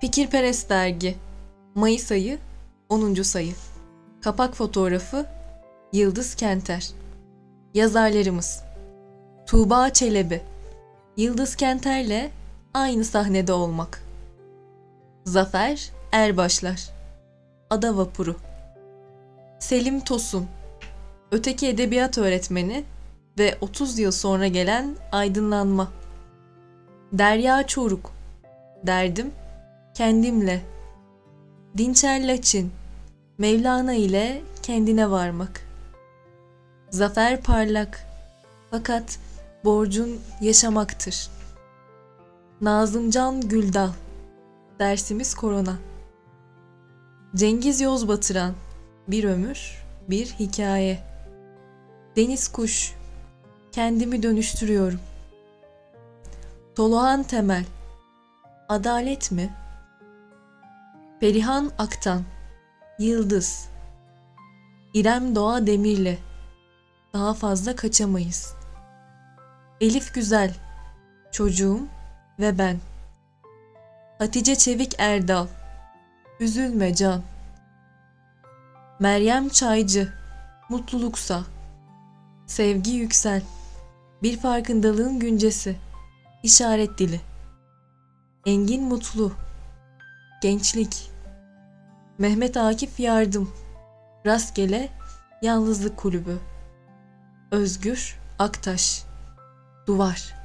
Fikirperest Dergi Mayıs ayı 10. sayı. Kapak fotoğrafı Yıldız Kenter. Yazarlarımız Tuğba Çelebi. Yıldız Kenter'le aynı sahnede olmak. Zafer Erbaşlar. Ada Vapuru. Selim Tosun. Öteki edebiyat öğretmeni ve 30 yıl sonra gelen aydınlanma. Derya Çoruk. Derdim kendimle. Dinçer Laçin. Mevlana ile kendine varmak. Zafer Parlak. Fakat borcun yaşamaktır. Nazımcan Güldal. Dersimiz korona. Cengiz Yozbatıran. Bir ömür, bir hikaye. Deniz kuş. Kendimi dönüştürüyorum. Toluhan Temel. Adalet mi? Perihan Aktan. Yıldız. İrem Doğa Demir'le. Daha fazla kaçamayız. Elif Güzel. Çocuğum ve ben. Hatice Çevik Erdal. Üzülme can. Meryem Çaycı. Mutluluksa. Sevgi Yüksel. Bir farkındalığın güncesi. İşaret dili. Engin Mutlu. Gençlik. Mehmet Akif Yardım. Rastgele Yalnızlık Kulübü. Özgür Aktaş. Duvar.